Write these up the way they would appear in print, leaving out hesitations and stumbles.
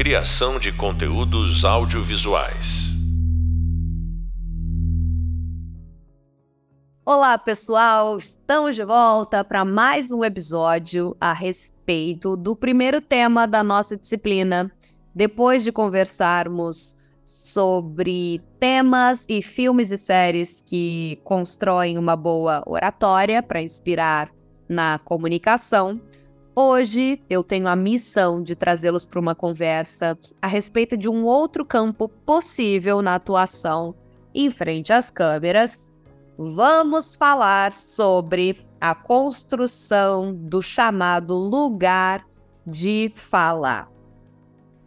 Criação de conteúdos audiovisuais. Olá, pessoal! Estamos de volta para mais um episódio a respeito do primeiro tema da nossa disciplina. Depois de conversarmos sobre temas e filmes e séries que constroem uma boa oratória para inspirar na comunicação, hoje eu tenho a missão de trazê-los para uma conversa a respeito de um outro campo possível na atuação em frente às câmeras. Vamos falar sobre a construção do chamado lugar de falar.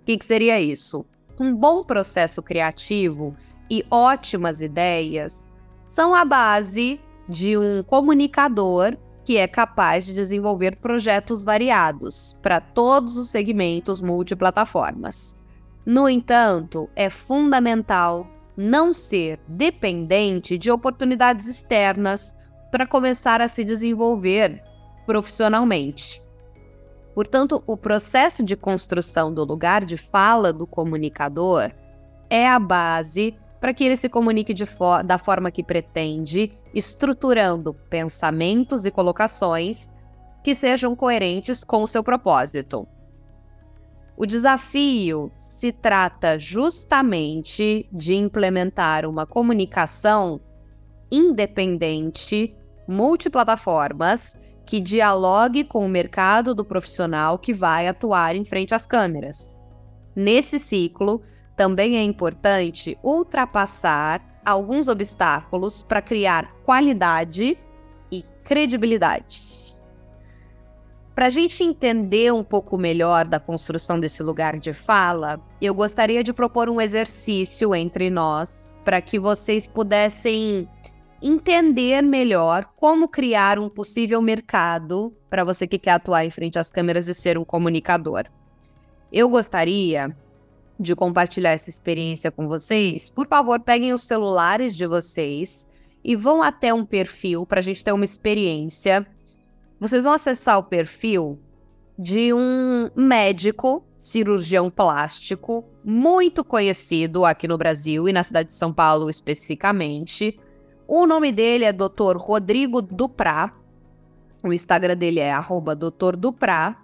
O que seria isso? Um bom processo criativo e ótimas ideias são a base de um comunicador que é capaz de desenvolver projetos variados para todos os segmentos multiplataformas. No entanto, é fundamental não ser dependente de oportunidades externas para começar a se desenvolver profissionalmente. Portanto, o processo de construção do lugar de fala do comunicador é a base para que ele se comunique da forma que pretende, estruturando pensamentos e colocações que sejam coerentes com o seu propósito. O desafio se trata justamente de implementar uma comunicação independente, multiplataformas, que dialogue com o mercado do profissional que vai atuar em frente às câmeras. Nesse ciclo, também é importante ultrapassar alguns obstáculos para criar qualidade e credibilidade. Para a gente entender um pouco melhor da construção desse lugar de fala, eu gostaria de propor um exercício entre nós para que vocês pudessem entender melhor como criar um possível mercado para você que quer atuar em frente às câmeras e ser um comunicador. Eu gostaria de compartilhar essa experiência com vocês. Por favor, peguem os celulares de vocês e vão até um perfil para a gente ter uma experiência. Vocês vão acessar o perfil de um médico, cirurgião plástico, muito conhecido aqui no Brasil e na cidade de São Paulo especificamente. O nome dele é Dr. Rodrigo Duprat, o Instagram dele é @Dr. Duprat.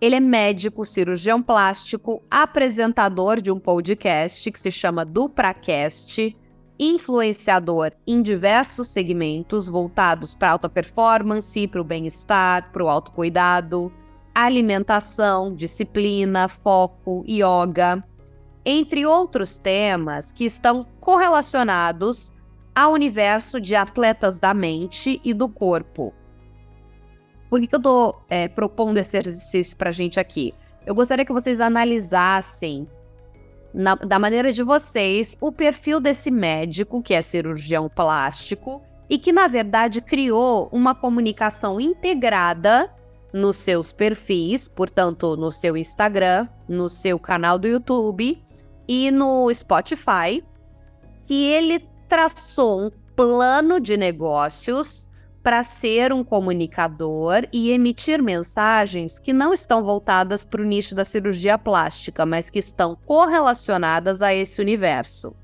Ele é médico, cirurgião plástico, apresentador de um podcast que se chama Dupracast, influenciador em diversos segmentos voltados para alta performance, para o bem-estar, para o autocuidado, alimentação, disciplina, foco, yoga, entre outros temas que estão correlacionados ao universo de atletas da mente e do corpo. Por que eu estou propondo esse exercício para a gente aqui? Eu gostaria que vocês analisassem, da maneira de vocês, o perfil desse médico, que é cirurgião plástico, e que, na verdade, criou uma comunicação integrada nos seus perfis, portanto, no seu Instagram, no seu canal do YouTube e no Spotify, que ele traçou um plano de negócios para ser um comunicador e emitir mensagens que não estão voltadas para o nicho da cirurgia plástica, mas que estão correlacionadas a esse universo.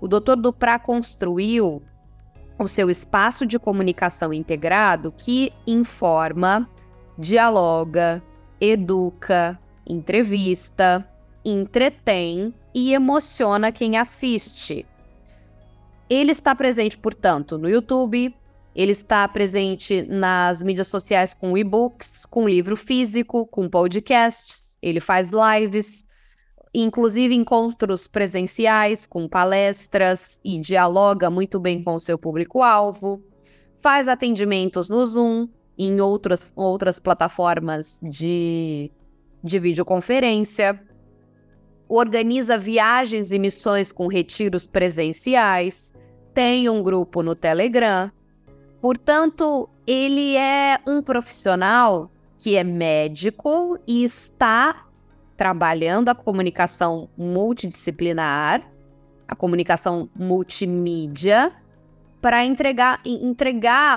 O Dr. Duprat construiu o seu espaço de comunicação integrado que informa, dialoga, educa, entrevista, entretém e emociona quem assiste. Ele está presente, portanto, no YouTube, ele está presente nas mídias sociais com e-books, com livro físico, com podcasts, ele faz lives, inclusive encontros presenciais com palestras e dialoga muito bem com o seu público-alvo, faz atendimentos no Zoom, em outras plataformas de videoconferência, organiza viagens e missões com retiros presenciais, tem um grupo no Telegram. Portanto, ele é um profissional que é médico e está trabalhando a comunicação multidisciplinar, a comunicação multimídia, para entregar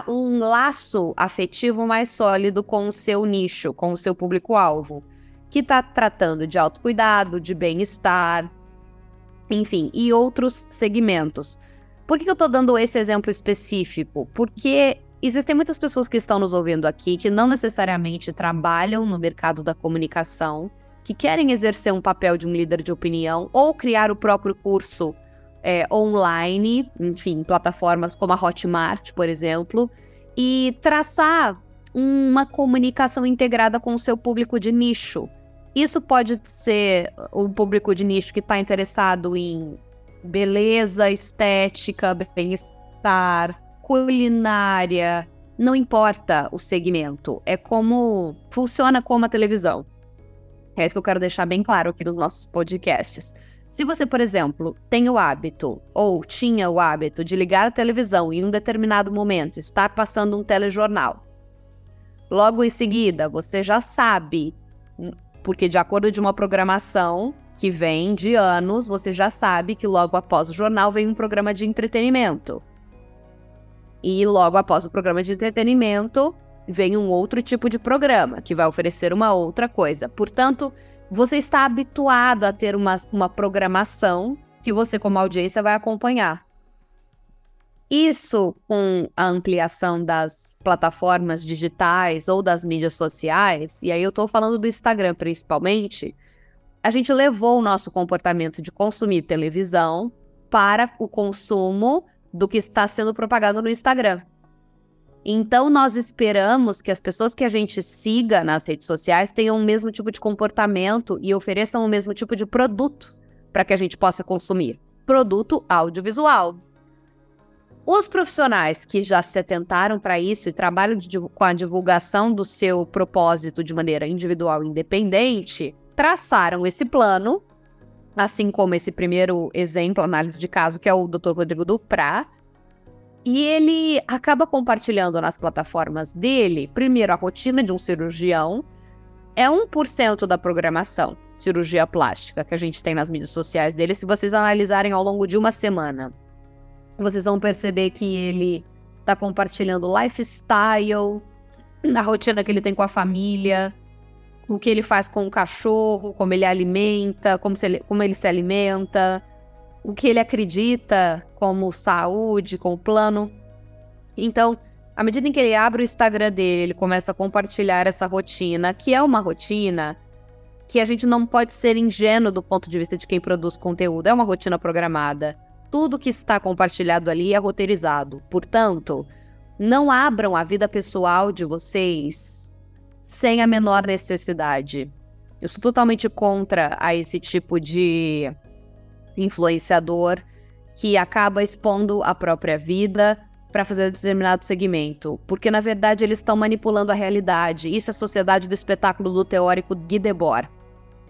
um laço afetivo mais sólido com o seu nicho, com o seu público-alvo. que está tratando de autocuidado, de bem-estar, enfim, e outros segmentos. Por que eu estou dando esse exemplo específico? Porque existem muitas pessoas que estão nos ouvindo aqui que não necessariamente trabalham no mercado da comunicação, que querem exercer um papel de um líder de opinião ou criar o próprio curso online, enfim, plataformas como a Hotmart, por exemplo, e traçar uma comunicação integrada com o seu público de nicho. Isso pode ser o público de nicho que está interessado em beleza, estética, bem-estar, culinária, não importa o segmento, é como funciona como a televisão. É isso que eu quero deixar bem claro aqui nos nossos podcasts. Se você, por exemplo, tem o hábito ou tinha o hábito de ligar a televisão e em um determinado momento estar passando um telejornal, logo em seguida você já sabe, porque de acordo de uma programação que vem de anos, você já sabe que logo após o jornal vem um programa de entretenimento. E logo após o programa de entretenimento vem um outro tipo de programa, que vai oferecer uma outra coisa. Portanto, você está habituado a ter uma programação que você, como audiência, vai acompanhar. Isso, com a ampliação das plataformas digitais ou das mídias sociais, e aí eu estou falando do Instagram principalmente, a gente levou o nosso comportamento de consumir televisão para o consumo do que está sendo propagado no Instagram. Então, nós esperamos que as pessoas que a gente siga nas redes sociais tenham o mesmo tipo de comportamento e ofereçam o mesmo tipo de produto para que a gente possa consumir. Produto audiovisual. Os profissionais que já se atentaram para isso e trabalham com a divulgação do seu propósito de maneira individual e independente, traçaram esse plano, assim como esse primeiro exemplo, análise de caso, que é o Dr. Rodrigo Duprat. E ele acaba compartilhando nas plataformas dele, primeiro, a rotina de um cirurgião. É 1% da programação, cirurgia plástica, que a gente tem nas mídias sociais dele. Se vocês analisarem ao longo de uma semana, vocês vão perceber que ele está compartilhando lifestyle, a rotina que ele tem com a família, o que ele faz com o cachorro, como ele alimenta, como ele se alimenta, o que ele acredita como saúde, como plano. Então, à medida em que ele abre o Instagram dele, ele começa a compartilhar essa rotina, que é uma rotina que a gente não pode ser ingênuo do ponto de vista de quem produz conteúdo. É uma rotina programada. Tudo que está compartilhado ali é roteirizado. Portanto, não abram a vida pessoal de vocês sem a menor necessidade. Eu sou totalmente contra a esse tipo de influenciador que acaba expondo a própria vida para fazer determinado segmento, porque na verdade eles estão manipulando a realidade. Isso é a sociedade do espetáculo do teórico Guy Debord,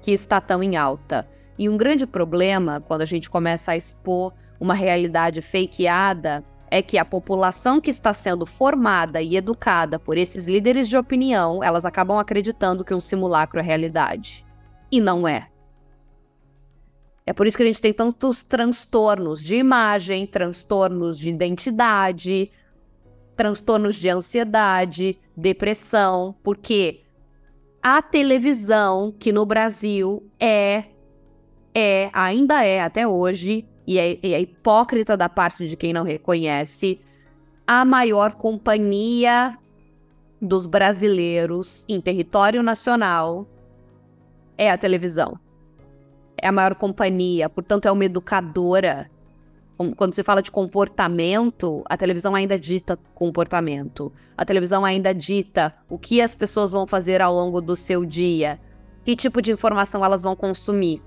que está tão em alta. E um grande problema quando a gente começa a expor uma realidade fakeada é que a população que está sendo formada e educada por esses líderes de opinião, elas acabam acreditando que um simulacro é realidade, e não é. É por isso que a gente tem tantos transtornos de imagem, transtornos de identidade, transtornos de ansiedade, depressão, porque a televisão, que no Brasil ainda é até hoje, e é hipócrita da parte de quem não reconhece, a maior companhia dos brasileiros em território nacional é a televisão. É a maior companhia, portanto é uma educadora. Quando se fala de comportamento, a televisão ainda dita comportamento. A televisão ainda dita o que as pessoas vão fazer ao longo do seu dia, que tipo de informação elas vão consumir.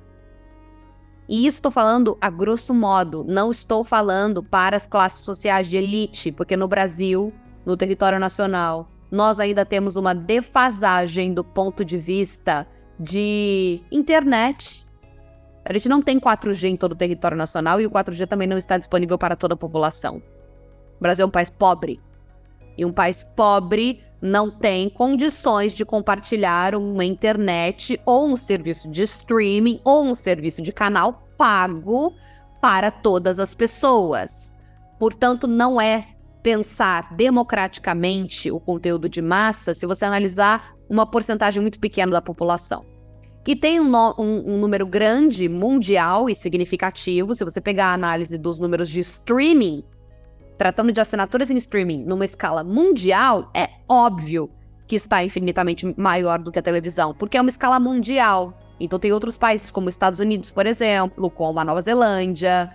E isso estou falando a grosso modo, não estou falando para as classes sociais de elite, porque no Brasil, no território nacional, nós ainda temos uma defasagem do ponto de vista de internet. A gente não tem 4G em todo o território nacional e o 4G também não está disponível para toda a população. O Brasil é um país pobre. E um país pobre não tem condições de compartilhar uma internet ou um serviço de streaming ou um serviço de canal pago para todas as pessoas. Portanto, não é pensar democraticamente o conteúdo de massa se você analisar uma porcentagem muito pequena da população. que tem um número grande, mundial e significativo. Se você pegar a análise dos números de streaming, se tratando de assinaturas em streaming numa escala mundial, é óbvio que está infinitamente maior do que a televisão, porque é uma escala mundial. Então tem outros países, como Estados Unidos, por exemplo, como a Nova Zelândia,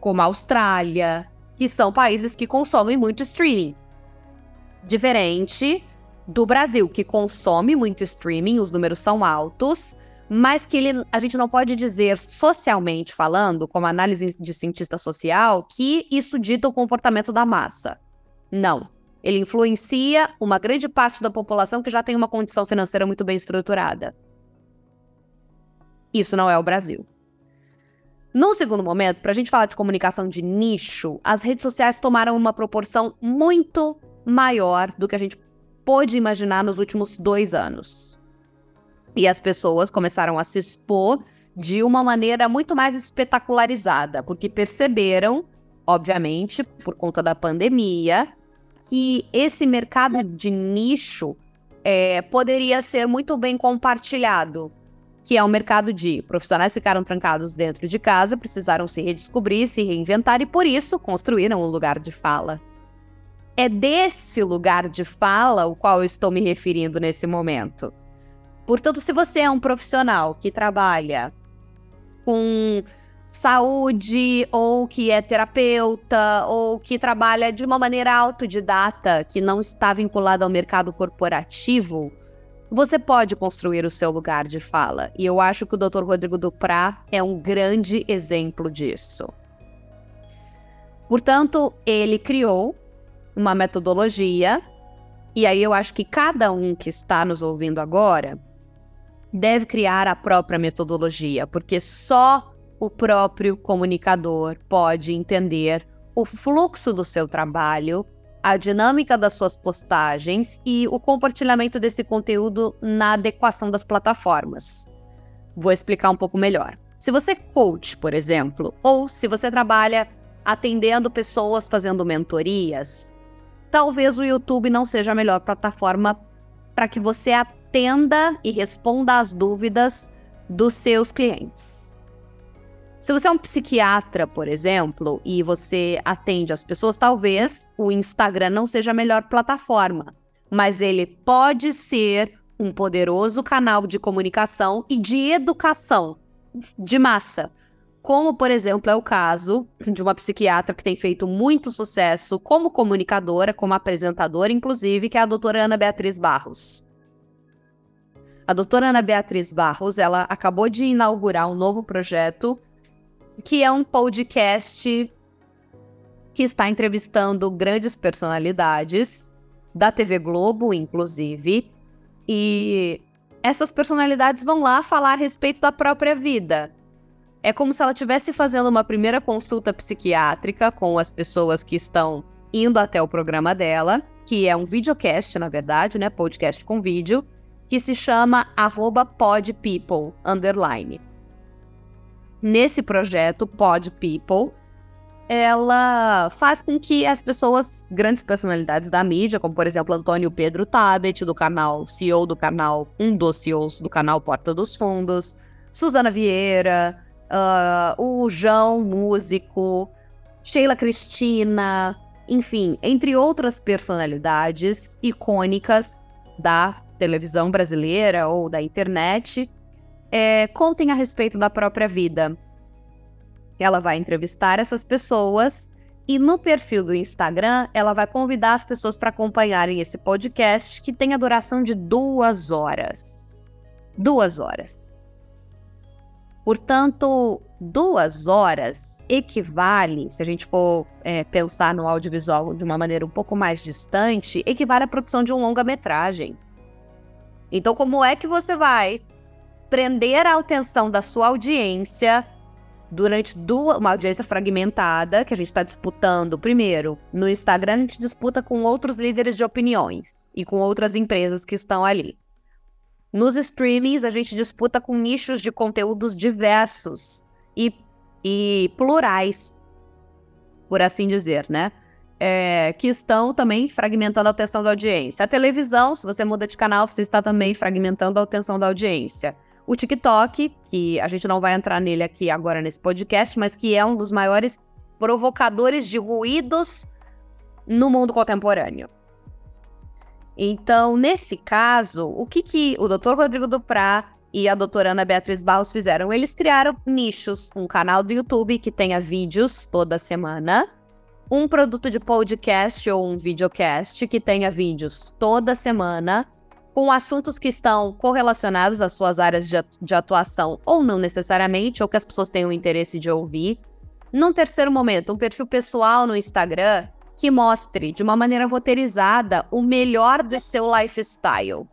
como a Austrália, que são países que consomem muito streaming. Diferente do Brasil, que consome muito streaming, os números são altos, mas que a gente não pode dizer socialmente falando, como análise de cientista social, que isso dita o comportamento da massa. Não. Ele influencia uma grande parte da população que já tem uma condição financeira muito bem estruturada. Isso não é o Brasil. Num segundo momento, para a gente falar de comunicação de nicho, as redes sociais tomaram uma proporção muito maior do que a gente pôde imaginar nos últimos 2 anos. E as pessoas começaram a se expor de uma maneira muito mais espetacularizada, porque perceberam, obviamente, por conta da pandemia, que esse mercado de nicho poderia ser muito bem compartilhado, que é um mercado de profissionais que ficaram trancados dentro de casa, precisaram se redescobrir, se reinventar e, por isso, construíram um lugar de fala. É desse lugar de fala o qual eu estou me referindo nesse momento. Portanto, se você é um profissional que trabalha com saúde, ou que é terapeuta, ou que trabalha de uma maneira autodidata, que não está vinculada ao mercado corporativo, você pode construir o seu lugar de fala. E eu acho que o Dr. Rodrigo Duprat é um grande exemplo disso. Portanto, ele criou uma metodologia, e aí eu acho que cada um que está nos ouvindo agora deve criar a própria metodologia, porque só o próprio comunicador pode entender o fluxo do seu trabalho, a dinâmica das suas postagens e o compartilhamento desse conteúdo na adequação das plataformas. Vou explicar um pouco melhor. Se você é coach, por exemplo, ou se você trabalha atendendo pessoas, fazendo mentorias, talvez o YouTube não seja a melhor plataforma para que você atenda e responda às dúvidas dos seus clientes. Se você é um psiquiatra, por exemplo, e você atende as pessoas, talvez o Instagram não seja a melhor plataforma, mas ele pode ser um poderoso canal de comunicação e de educação de massa, como, por exemplo, é o caso de uma psiquiatra que tem feito muito sucesso como comunicadora, como apresentadora, inclusive, que é a doutora Ana Beatriz Barros. A doutora Ana Beatriz Barros, ela acabou de inaugurar um novo projeto, que é um podcast que está entrevistando grandes personalidades, da TV Globo, inclusive. E essas personalidades vão lá falar a respeito da própria vida. É como se ela estivesse fazendo uma primeira consulta psiquiátrica com as pessoas que estão indo até o programa dela, que é um videocast, na verdade, né? Podcast com vídeo, que se chama @podpeople_. Nesse projeto, Pod People, ela faz com que as pessoas, grandes personalidades da mídia, como por exemplo Antônio Pedro Tabet, do canal CEO do canal, um dos CEOs do canal Porta dos Fundos, Suzana Vieira, o João, músico, Sheila Cristina, enfim, entre outras personalidades icônicas da televisão brasileira ou da internet, contem a respeito da própria vida. Ela vai entrevistar essas pessoas e no perfil do Instagram ela vai convidar as pessoas para acompanharem esse podcast, que tem a duração de 2 horas. 2 horas. Portanto, 2 horas equivale, se a gente for pensar no audiovisual de uma maneira um pouco mais distante, equivale à produção de um longa-metragem. Então, como é que você vai prender a atenção da sua audiência durante uma audiência fragmentada, que a gente está disputando? Primeiro, no Instagram a gente disputa com outros líderes de opiniões e com outras empresas que estão ali. Nos streamings a gente disputa com nichos de conteúdos diversos e plurais, por assim dizer, né? Que estão também fragmentando a atenção da audiência. A televisão, se você muda de canal, você está também fragmentando a atenção da audiência. o TikTok, que a gente não vai entrar nele aqui agora nesse podcast, mas que é um dos maiores provocadores de ruídos no mundo contemporâneo. Então, nesse caso, o que o Dr. Rodrigo Duprat e a doutora Ana Beatriz Barros fizeram? Eles criaram nichos, um canal do YouTube que tenha vídeos toda semana, um produto de podcast ou um videocast que tenha vídeos toda semana, com assuntos que estão correlacionados às suas áreas de atuação, ou não necessariamente, ou que as pessoas tenham interesse de ouvir. Num terceiro momento, um perfil pessoal no Instagram que mostre, de uma maneira roteirizada, o melhor do seu lifestyle.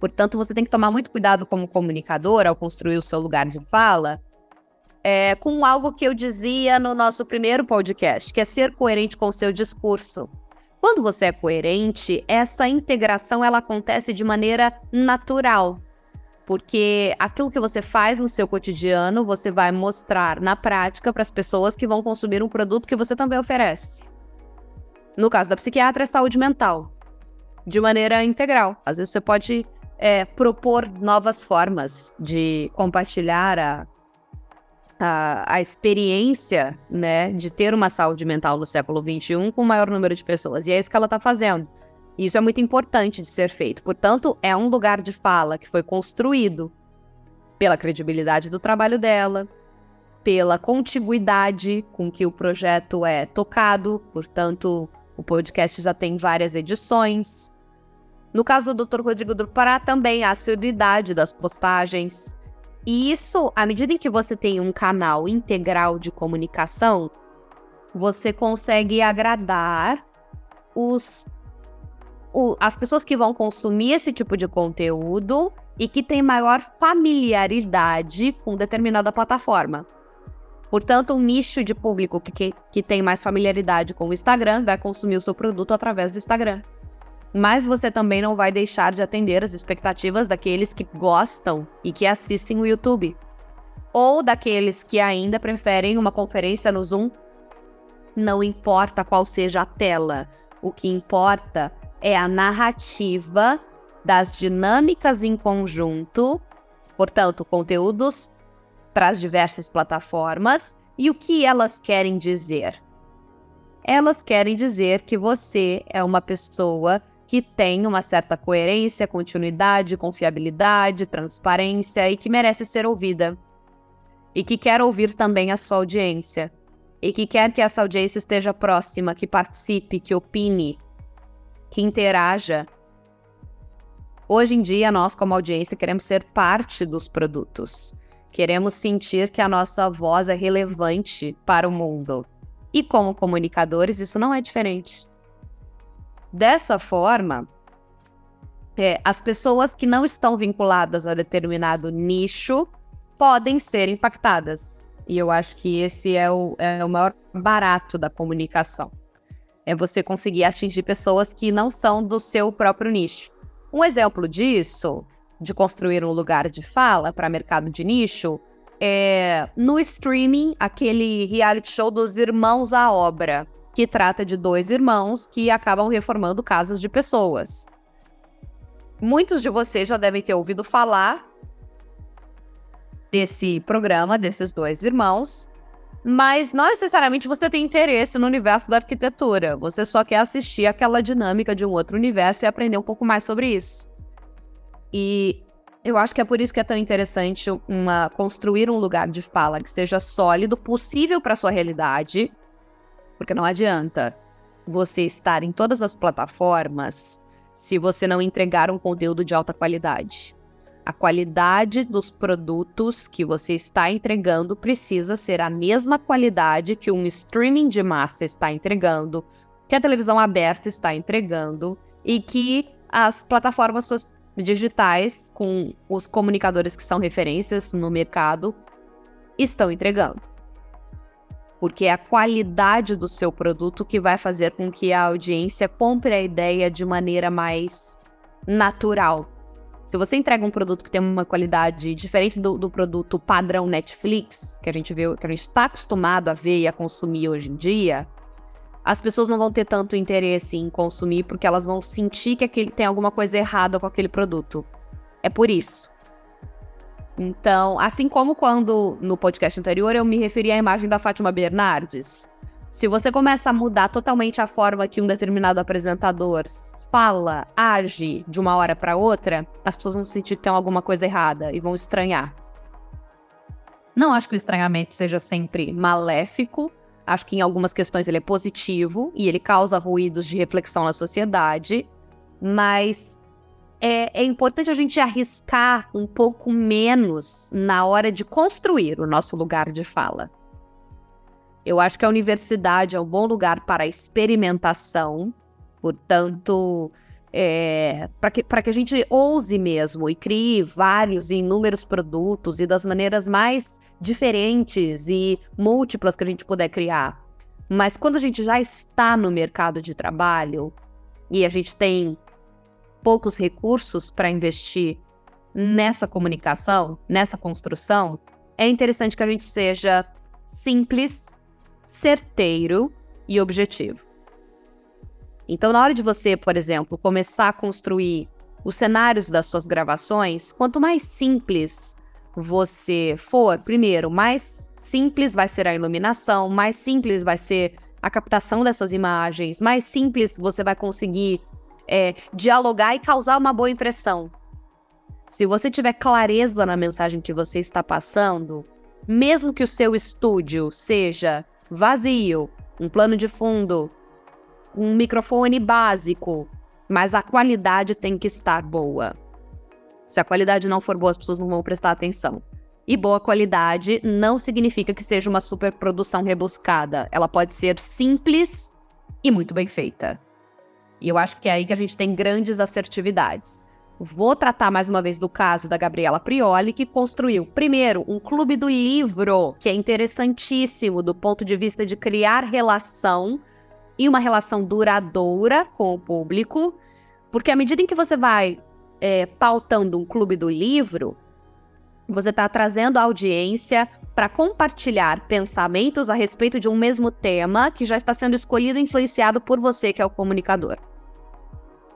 Portanto, você tem que tomar muito cuidado como comunicador ao construir o seu lugar de fala, com algo que eu dizia no nosso primeiro podcast, que é ser coerente com o seu discurso. Quando você é coerente, essa integração ela acontece de maneira natural, porque aquilo que você faz no seu cotidiano, você vai mostrar na prática para as pessoas que vão consumir um produto que você também oferece. No caso da psiquiatra, é saúde mental, de maneira integral. Às vezes você pode propor novas formas de compartilhar a experiência, né, de ter uma saúde mental no século XXI com o maior número de pessoas. E é isso que ela está fazendo. Isso é muito importante de ser feito. Portanto, é um lugar de fala que foi construído pela credibilidade do trabalho dela, pela contiguidade com que o projeto é tocado. Portanto, o podcast já tem várias edições. No caso do Dr. Rodrigo Duprat, também a assiduidade das postagens. E isso, à medida em que você tem um canal integral de comunicação, você consegue agradar as pessoas que vão consumir esse tipo de conteúdo e que têm maior familiaridade com determinada plataforma. Portanto, um nicho de público que tem mais familiaridade com o Instagram vai consumir o seu produto através do Instagram. Mas você também não vai deixar de atender as expectativas daqueles que gostam e que assistem o YouTube. Ou daqueles que ainda preferem uma conferência no Zoom. Não importa qual seja a tela. O que importa é a narrativa das dinâmicas em conjunto. Portanto, conteúdos para as diversas plataformas. E o que elas querem dizer? Elas querem dizer que você é uma pessoa que tem uma certa coerência, continuidade, confiabilidade, transparência e que merece ser ouvida. E que quer ouvir também a sua audiência. E que quer que essa audiência esteja próxima, que participe, que opine, que interaja. Hoje em dia, nós como audiência queremos ser parte dos produtos. Queremos sentir que a nossa voz é relevante para o mundo. E como comunicadores, isso não é diferente. Dessa forma, as pessoas que não estão vinculadas a determinado nicho podem ser impactadas. E eu acho que esse é o maior barato da comunicação. É você conseguir atingir pessoas que não são do seu próprio nicho. Um exemplo disso, de construir um lugar de fala para mercado de nicho, é no streaming, aquele reality show dos Irmãos à Obra, que trata de dois irmãos que acabam reformando casas de pessoas. Muitos de vocês já devem ter ouvido falar desse programa, desses dois irmãos, mas não necessariamente você tem interesse no universo da arquitetura. Você só quer assistir aquela dinâmica de um outro universo e aprender um pouco mais sobre isso. E eu acho que é por isso que é tão interessante construir um lugar de fala que seja sólido, possível para a sua realidade. Porque não adianta você estar em todas as plataformas se você não entregar um conteúdo de alta qualidade. A qualidade dos produtos que você está entregando precisa ser a mesma qualidade que um streaming de massa está entregando, que a televisão aberta está entregando e que as plataformas digitais, com os comunicadores que são referências no mercado, estão entregando. Porque é a qualidade do seu produto que vai fazer com que a audiência compre a ideia de maneira mais natural. Se você entrega um produto que tem uma qualidade diferente do produto padrão Netflix, que a gente vê, que a gente está acostumado a ver e a consumir hoje em dia, as pessoas não vão ter tanto interesse em consumir porque elas vão sentir que tem alguma coisa errada com aquele produto. É por isso. Então, assim como quando no podcast anterior eu me referi à imagem da Fátima Bernardes, se você começa a mudar totalmente a forma que um determinado apresentador fala, age de uma hora para outra, as pessoas vão sentir que tem alguma coisa errada e vão estranhar. Não acho que o estranhamento seja sempre maléfico, acho que em algumas questões ele é positivo e ele causa ruídos de reflexão na sociedade, mas é importante a gente arriscar um pouco menos na hora de construir o nosso lugar de fala. Eu acho que a universidade é um bom lugar para a experimentação, portanto, para que a gente ouse mesmo e crie vários e inúmeros produtos e das maneiras mais diferentes e múltiplas que a gente puder criar. Mas quando a gente já está no mercado de trabalho e a gente tem poucos recursos para investir nessa comunicação, nessa construção, é interessante que a gente seja simples, certeiro e objetivo. Então, na hora de você, por exemplo, começar a construir os cenários das suas gravações, quanto mais simples você for, primeiro, mais simples vai ser a iluminação, mais simples vai ser a captação dessas imagens, mais simples você vai conseguir dialogar e causar uma boa impressão. Se você tiver clareza na mensagem que você está passando, mesmo que o seu estúdio seja vazio, um plano de fundo, um microfone básico, mas a qualidade tem que estar boa. Se a qualidade não for boa, as pessoas não vão prestar atenção. E boa qualidade não significa que seja uma superprodução rebuscada. Ela pode ser simples e muito bem feita. E eu acho que é aí que a gente tem grandes assertividades. Vou tratar mais uma vez do caso da Gabriela Prioli, que construiu, primeiro, um clube do livro, que é interessantíssimo do ponto de vista de criar relação e uma relação duradoura com o público, porque à medida em que você vai pautando um clube do livro, você está trazendo a audiência para compartilhar pensamentos a respeito de um mesmo tema que já está sendo escolhido e influenciado por você, que é o comunicador.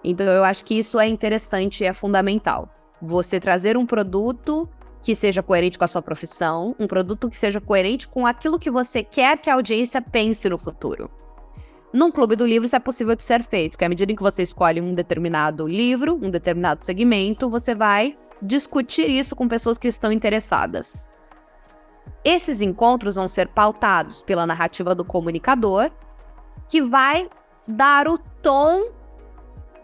Então, eu acho que isso é interessante e é fundamental. Você trazer um produto que seja coerente com a sua profissão, um produto que seja coerente com aquilo que você quer que a audiência pense no futuro. Num clube do livro, isso é possível de ser feito, porque à medida em que você escolhe um determinado livro, um determinado segmento, você vai discutir isso com pessoas que estão interessadas. Esses encontros vão ser pautados pela narrativa do comunicador, que vai dar o tom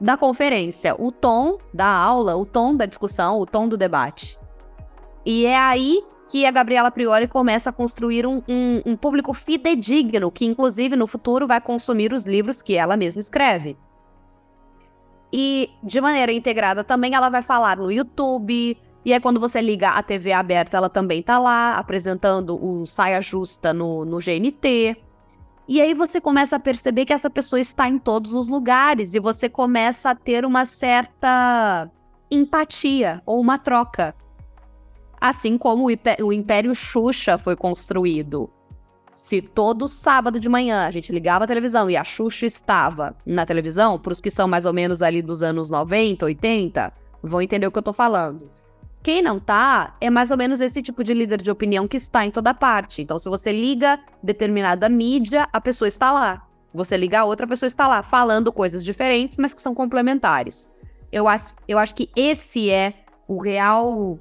da conferência, o tom da aula, o tom da discussão, o tom do debate. E é aí que a Gabriela Prioli começa a construir um público fidedigno, que inclusive no futuro vai consumir os livros que ela mesma escreve. E de maneira integrada também ela vai falar no YouTube, e aí quando você liga a TV aberta ela também tá lá, apresentando o Saia Justa no GNT. E aí você começa a perceber que essa pessoa está em todos os lugares, e você começa a ter uma certa empatia ou uma troca. Assim como o Império Xuxa foi construído. Se todo sábado de manhã a gente ligava a televisão e a Xuxa estava na televisão, para os que são mais ou menos ali dos anos 90, 80, vão entender o que eu tô falando. Quem não tá, é mais ou menos esse tipo de líder de opinião que está em toda parte. Então, se você liga determinada mídia, a pessoa está lá. Você liga a outra, a pessoa está lá, falando coisas diferentes, mas que são complementares. Eu acho que esse é o real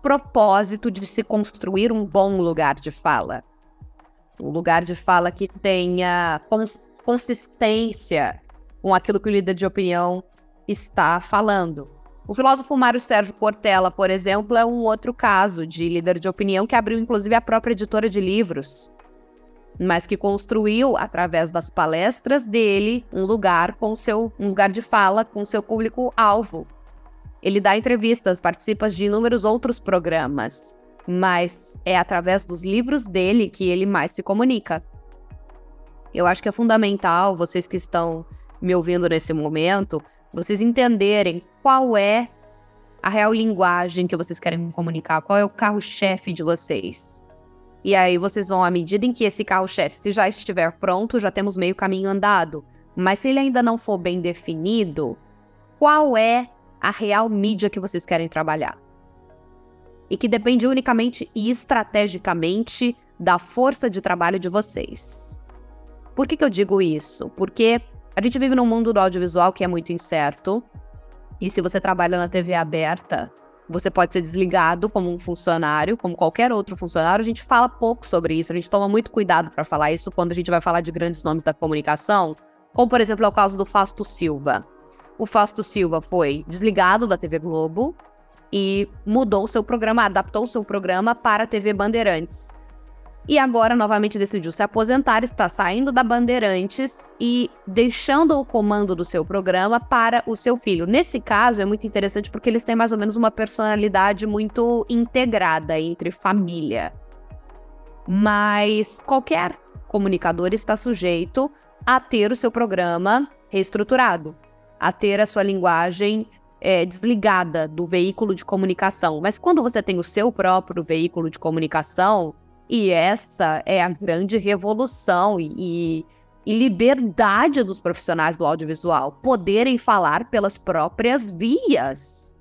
propósito de se construir um bom lugar de fala. Um lugar de fala que tenha consistência com aquilo que o líder de opinião está falando. O filósofo Mário Sérgio Cortella, por exemplo, é um outro caso de líder de opinião que abriu inclusive a própria editora de livros, mas que construiu, através das palestras dele, um lugar de fala com seu público-alvo. Ele dá entrevistas, participa de inúmeros outros programas, mas é através dos livros dele que ele mais se comunica. Eu acho que é fundamental, vocês que estão me ouvindo nesse momento, vocês entenderem qual é a real linguagem que vocês querem comunicar, qual é o carro-chefe de vocês. E aí vocês vão, à medida em que esse carro-chefe, se já estiver pronto, já temos meio caminho andado. Mas se ele ainda não for bem definido, qual é a real mídia que vocês querem trabalhar? e que depende unicamente e estrategicamente da força de trabalho de vocês. Por que eu digo isso? Porque a gente vive num mundo do audiovisual que é muito incerto, e se você trabalha na TV aberta, você pode ser desligado como um funcionário, como qualquer outro funcionário. A gente fala pouco sobre isso, a gente toma muito cuidado para falar isso quando a gente vai falar de grandes nomes da comunicação, como, por exemplo, é o caso do Fausto Silva. O Fausto Silva foi desligado da TV Globo e mudou seu programa, adaptou seu programa para a TV Bandeirantes. E agora, novamente, decidiu se aposentar, está saindo da Bandeirantes e deixando o comando do seu programa para o seu filho. Nesse caso, é muito interessante porque eles têm mais ou menos uma personalidade muito integrada entre família. Mas qualquer comunicador está sujeito a ter o seu programa reestruturado, a ter a sua linguagem desligada do veículo de comunicação. Mas quando você tem o seu próprio veículo de comunicação, e essa é a grande revolução e liberdade dos profissionais do audiovisual, poderem falar pelas próprias vias.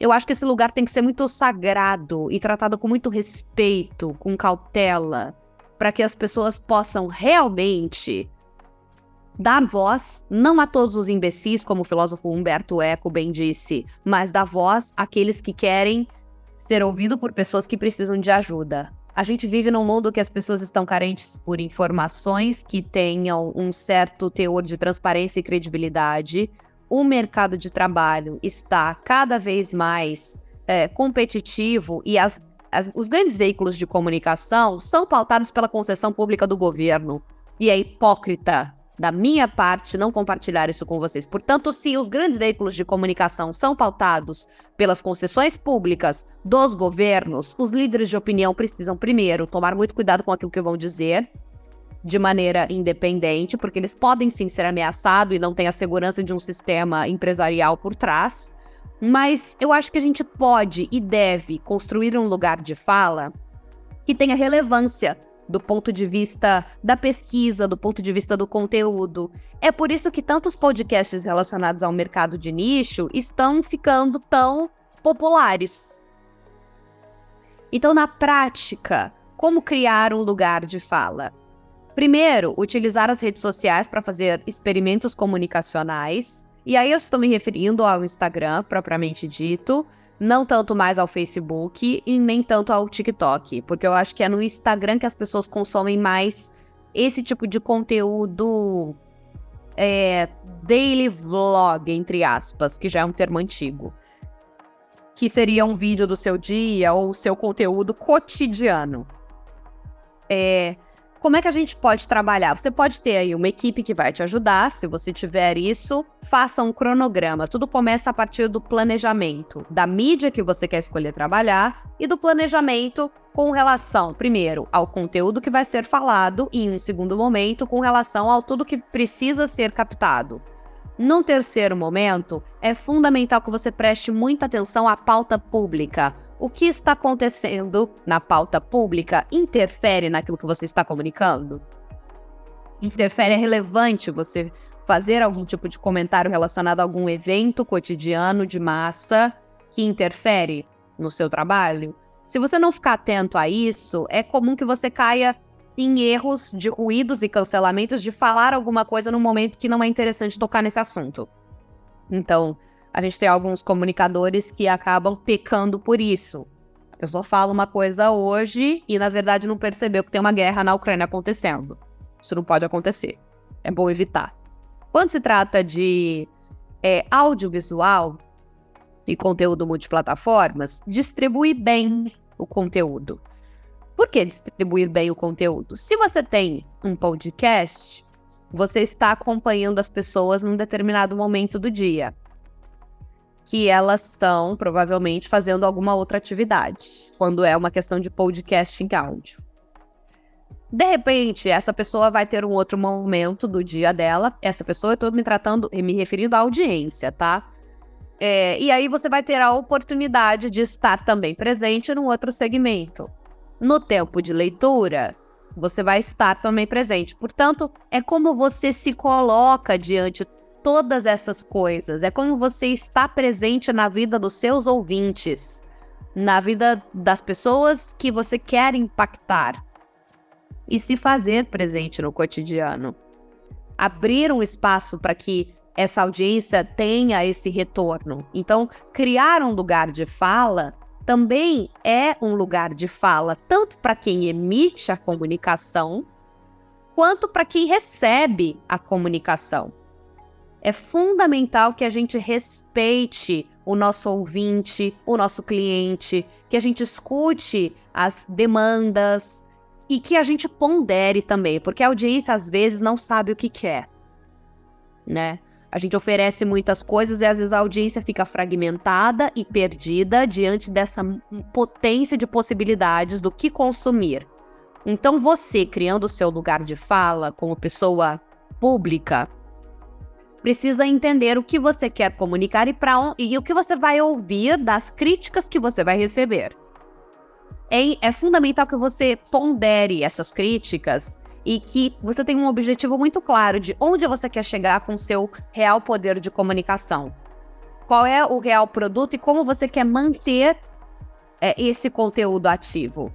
Eu acho que esse lugar tem que ser muito sagrado e tratado com muito respeito, com cautela, para que as pessoas possam realmente dar voz, não a todos os imbecis, como o filósofo Humberto Eco bem disse, mas dar voz àqueles que querem ser ouvidos por pessoas que precisam de ajuda. A gente vive num mundo que as pessoas estão carentes por informações que tenham um certo teor de transparência e credibilidade. O mercado de trabalho está cada vez mais competitivo e os grandes veículos de comunicação são pautados pela concessão pública do governo. E é hipócrita da minha parte não compartilhar isso com vocês. Portanto, se os grandes veículos de comunicação são pautados pelas concessões públicas dos governos, os líderes de opinião precisam, primeiro, tomar muito cuidado com aquilo que vão dizer de maneira independente, porque eles podem sim ser ameaçados e não têm a segurança de um sistema empresarial por trás. Mas eu acho que a gente pode e deve construir um lugar de fala que tenha relevância do ponto de vista da pesquisa, do ponto de vista do conteúdo. É por isso que tantos podcasts relacionados ao mercado de nicho estão ficando tão populares. Então, na prática, como criar um lugar de fala? Primeiro, utilizar as redes sociais para fazer experimentos comunicacionais. E aí eu estou me referindo ao Instagram, propriamente dito, não tanto mais ao Facebook e nem tanto ao TikTok, porque eu acho que é no Instagram que as pessoas consomem mais esse tipo de conteúdo daily vlog, entre aspas, que já é um termo antigo, que seria um vídeo do seu dia ou o seu conteúdo cotidiano. Como é que a gente pode trabalhar? Você pode ter aí uma equipe que vai te ajudar, se você tiver isso, faça um cronograma. Tudo começa a partir do planejamento, da mídia que você quer escolher trabalhar e do planejamento com relação, primeiro, ao conteúdo que vai ser falado e, em um segundo momento, com relação ao tudo que precisa ser captado. Num terceiro momento, é fundamental que você preste muita atenção à pauta pública. O que está acontecendo na pauta pública interfere naquilo que você está comunicando? Interfere, é relevante você fazer algum tipo de comentário relacionado a algum evento cotidiano de massa que interfere no seu trabalho? Se você não ficar atento a isso, é comum que você caia em erros de ruídos e cancelamentos de falar alguma coisa num momento que não é interessante tocar nesse assunto. Então, a gente tem alguns comunicadores que acabam pecando por isso. A pessoa fala uma coisa hoje e, na verdade, não percebeu que tem uma guerra na Ucrânia acontecendo. Isso não pode acontecer. É bom evitar. Quando se trata de audiovisual e conteúdo multiplataformas, distribuir bem o conteúdo. Por que distribuir bem o conteúdo? Se você tem um podcast, você está acompanhando as pessoas num determinado momento do dia, que elas estão, provavelmente, fazendo alguma outra atividade, quando é uma questão de podcast em áudio. De repente, essa pessoa vai ter um outro momento do dia dela. Essa pessoa, eu estou me referindo à audiência, tá? E aí você vai ter a oportunidade de estar também presente num outro segmento. No tempo de leitura, você vai estar também presente. Portanto, é como você se coloca diante de todas essas coisas. É como você está presente na vida dos seus ouvintes. na vida das pessoas que você quer impactar e se fazer presente no cotidiano. Abrir um espaço para que essa audiência tenha esse retorno. Então, criar um lugar de fala também é um lugar de fala, tanto para quem emite a comunicação, quanto para quem recebe a comunicação. É fundamental que a gente respeite o nosso ouvinte, o nosso cliente, que a gente escute as demandas e que a gente pondere também, porque a audiência às vezes não sabe o que quer, né? A gente oferece muitas coisas e às vezes a audiência fica fragmentada e perdida diante dessa potência de possibilidades do que consumir. Então você, criando o seu lugar de fala como pessoa pública, precisa entender o que você quer comunicar e o que você vai ouvir das críticas que você vai receber. É fundamental que você pondere essas críticas e que você tenha um objetivo muito claro de onde você quer chegar com o seu real poder de comunicação. Qual é o real produto e como você quer manter esse conteúdo ativo.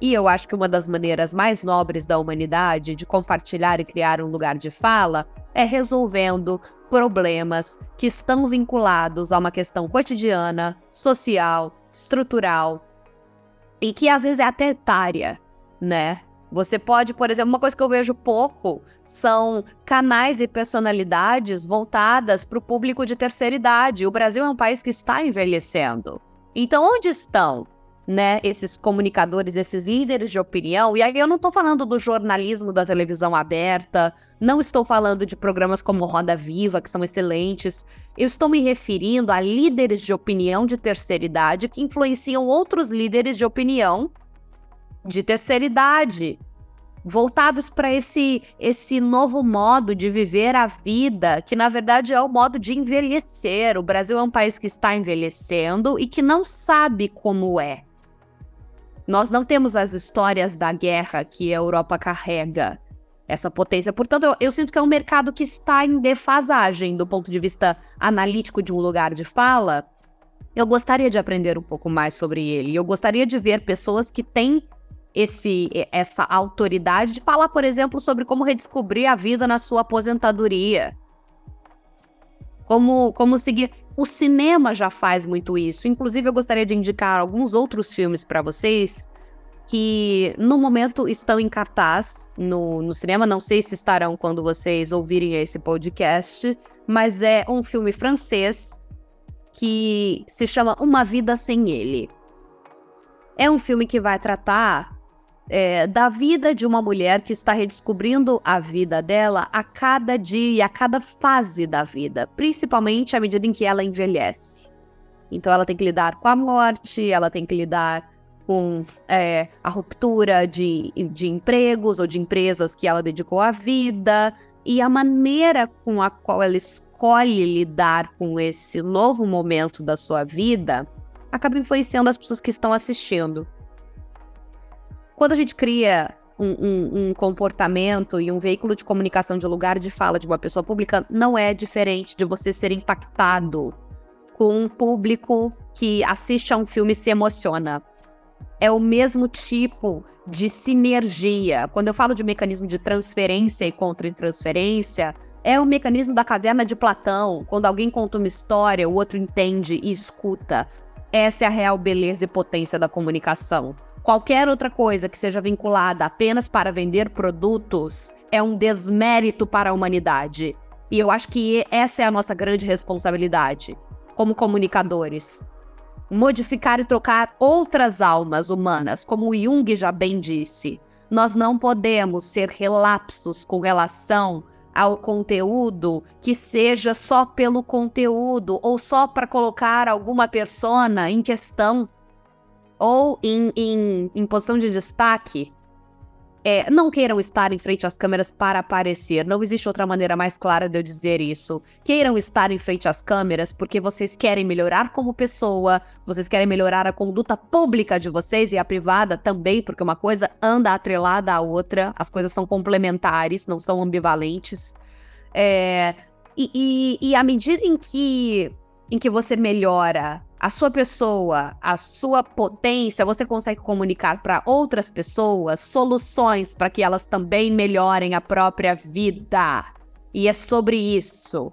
E eu acho que uma das maneiras mais nobres da humanidade de compartilhar e criar um lugar de fala é resolvendo problemas que estão vinculados a uma questão cotidiana, social, estrutural e que às vezes é até etária, né? Você pode, por exemplo, uma coisa que eu vejo pouco são canais e personalidades voltadas para o público de terceira idade. O Brasil é um país que está envelhecendo. Então, onde estão, né, esses comunicadores, esses líderes de opinião? E aí eu não estou falando do jornalismo da televisão aberta, não estou falando de programas como Roda Viva, que são excelentes. Eu estou me referindo a líderes de opinião de terceira idade que influenciam outros líderes de opinião de terceira idade, voltados para esse novo modo de viver a vida, que na verdade é o modo de envelhecer. O Brasil é um país que está envelhecendo e que não sabe como é. Nós não temos as histórias da guerra que a Europa carrega, essa potência. Portanto, eu sinto que é um mercado que está em defasagem do ponto de vista analítico de um lugar de fala. Eu gostaria de aprender um pouco mais sobre ele. Eu gostaria de ver pessoas que têm essa autoridade de falar, por exemplo, sobre como redescobrir a vida na sua aposentadoria. Como seguir... O cinema já faz muito isso. Inclusive, eu gostaria de indicar alguns outros filmes para vocês que, no momento, estão em cartaz no cinema. Não sei se estarão quando vocês ouvirem esse podcast, mas é um filme francês que se chama Uma Vida Sem Ele. É um filme que vai tratar da vida de uma mulher que está redescobrindo a vida dela a cada dia e a cada fase da vida, principalmente à medida em que ela envelhece. Então ela tem que lidar com a morte, ela tem que lidar com a ruptura de empregos ou de empresas que ela dedicou à vida, e a maneira com a qual ela escolhe lidar com esse novo momento da sua vida acaba influenciando as pessoas que estão assistindo. Quando a gente cria um comportamento e um veículo de comunicação de lugar de fala de uma pessoa pública, não é diferente de você ser impactado com um público que assiste a um filme e se emociona. É o mesmo tipo de sinergia. Quando eu falo de mecanismo de transferência e contra-transferência, é o mecanismo da caverna de Platão. Quando alguém conta uma história, o outro entende e escuta. Essa é a real beleza e potência da comunicação. Qualquer outra coisa que seja vinculada apenas para vender produtos é um desmérito para a humanidade. E eu acho que essa é a nossa grande responsabilidade como comunicadores. Modificar e trocar outras almas humanas, como o Jung já bem disse. Nós não podemos ser relapsos com relação ao conteúdo que seja só pelo conteúdo ou só para colocar alguma persona em questão ou em posição de destaque. Não queiram estar em frente às câmeras para aparecer. Não existe outra maneira mais clara de eu dizer isso. Queiram estar em frente às câmeras porque vocês querem melhorar como pessoa, vocês querem melhorar a conduta pública de vocês e a privada também, porque uma coisa anda atrelada à outra, as coisas são complementares, não são ambivalentes. E à medida em que você melhora a sua pessoa, a sua potência, você consegue comunicar para outras pessoas soluções para que elas também melhorem a própria vida. E é sobre isso.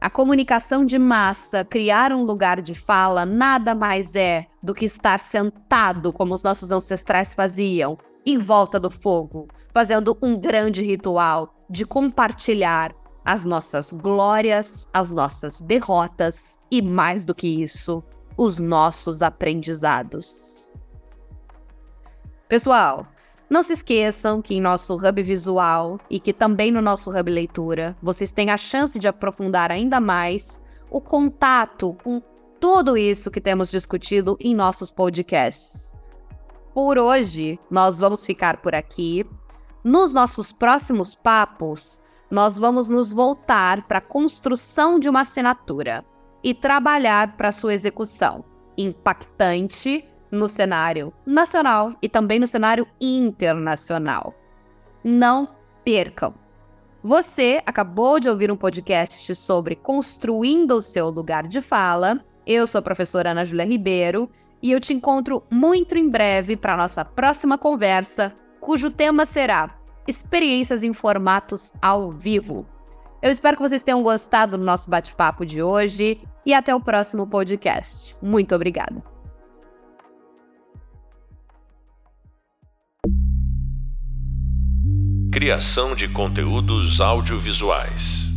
A comunicação de massa, criar um lugar de fala, nada mais é do que estar sentado, como os nossos ancestrais faziam, em volta do fogo, fazendo um grande ritual de compartilhar as nossas glórias, as nossas derrotas e, mais do que isso, os nossos aprendizados. Pessoal, não se esqueçam que em nosso Hub Visual e que também no nosso Hub Leitura, vocês têm a chance de aprofundar ainda mais o contato com tudo isso que temos discutido em nossos podcasts. Por hoje, nós vamos ficar por aqui. Nos nossos próximos papos, nós vamos nos voltar para a construção de uma assinatura e trabalhar para sua execução impactante no cenário nacional e também no cenário internacional. Não percam! Você acabou de ouvir um podcast sobre construindo o seu lugar de fala. Eu sou a professora Ana Júlia Ribeiro e eu te encontro muito em breve para a nossa próxima conversa, cujo tema será experiências em formatos ao vivo. Eu espero que vocês tenham gostado do nosso bate-papo de hoje e até o próximo podcast. Muito obrigada. Criação de conteúdos audiovisuais.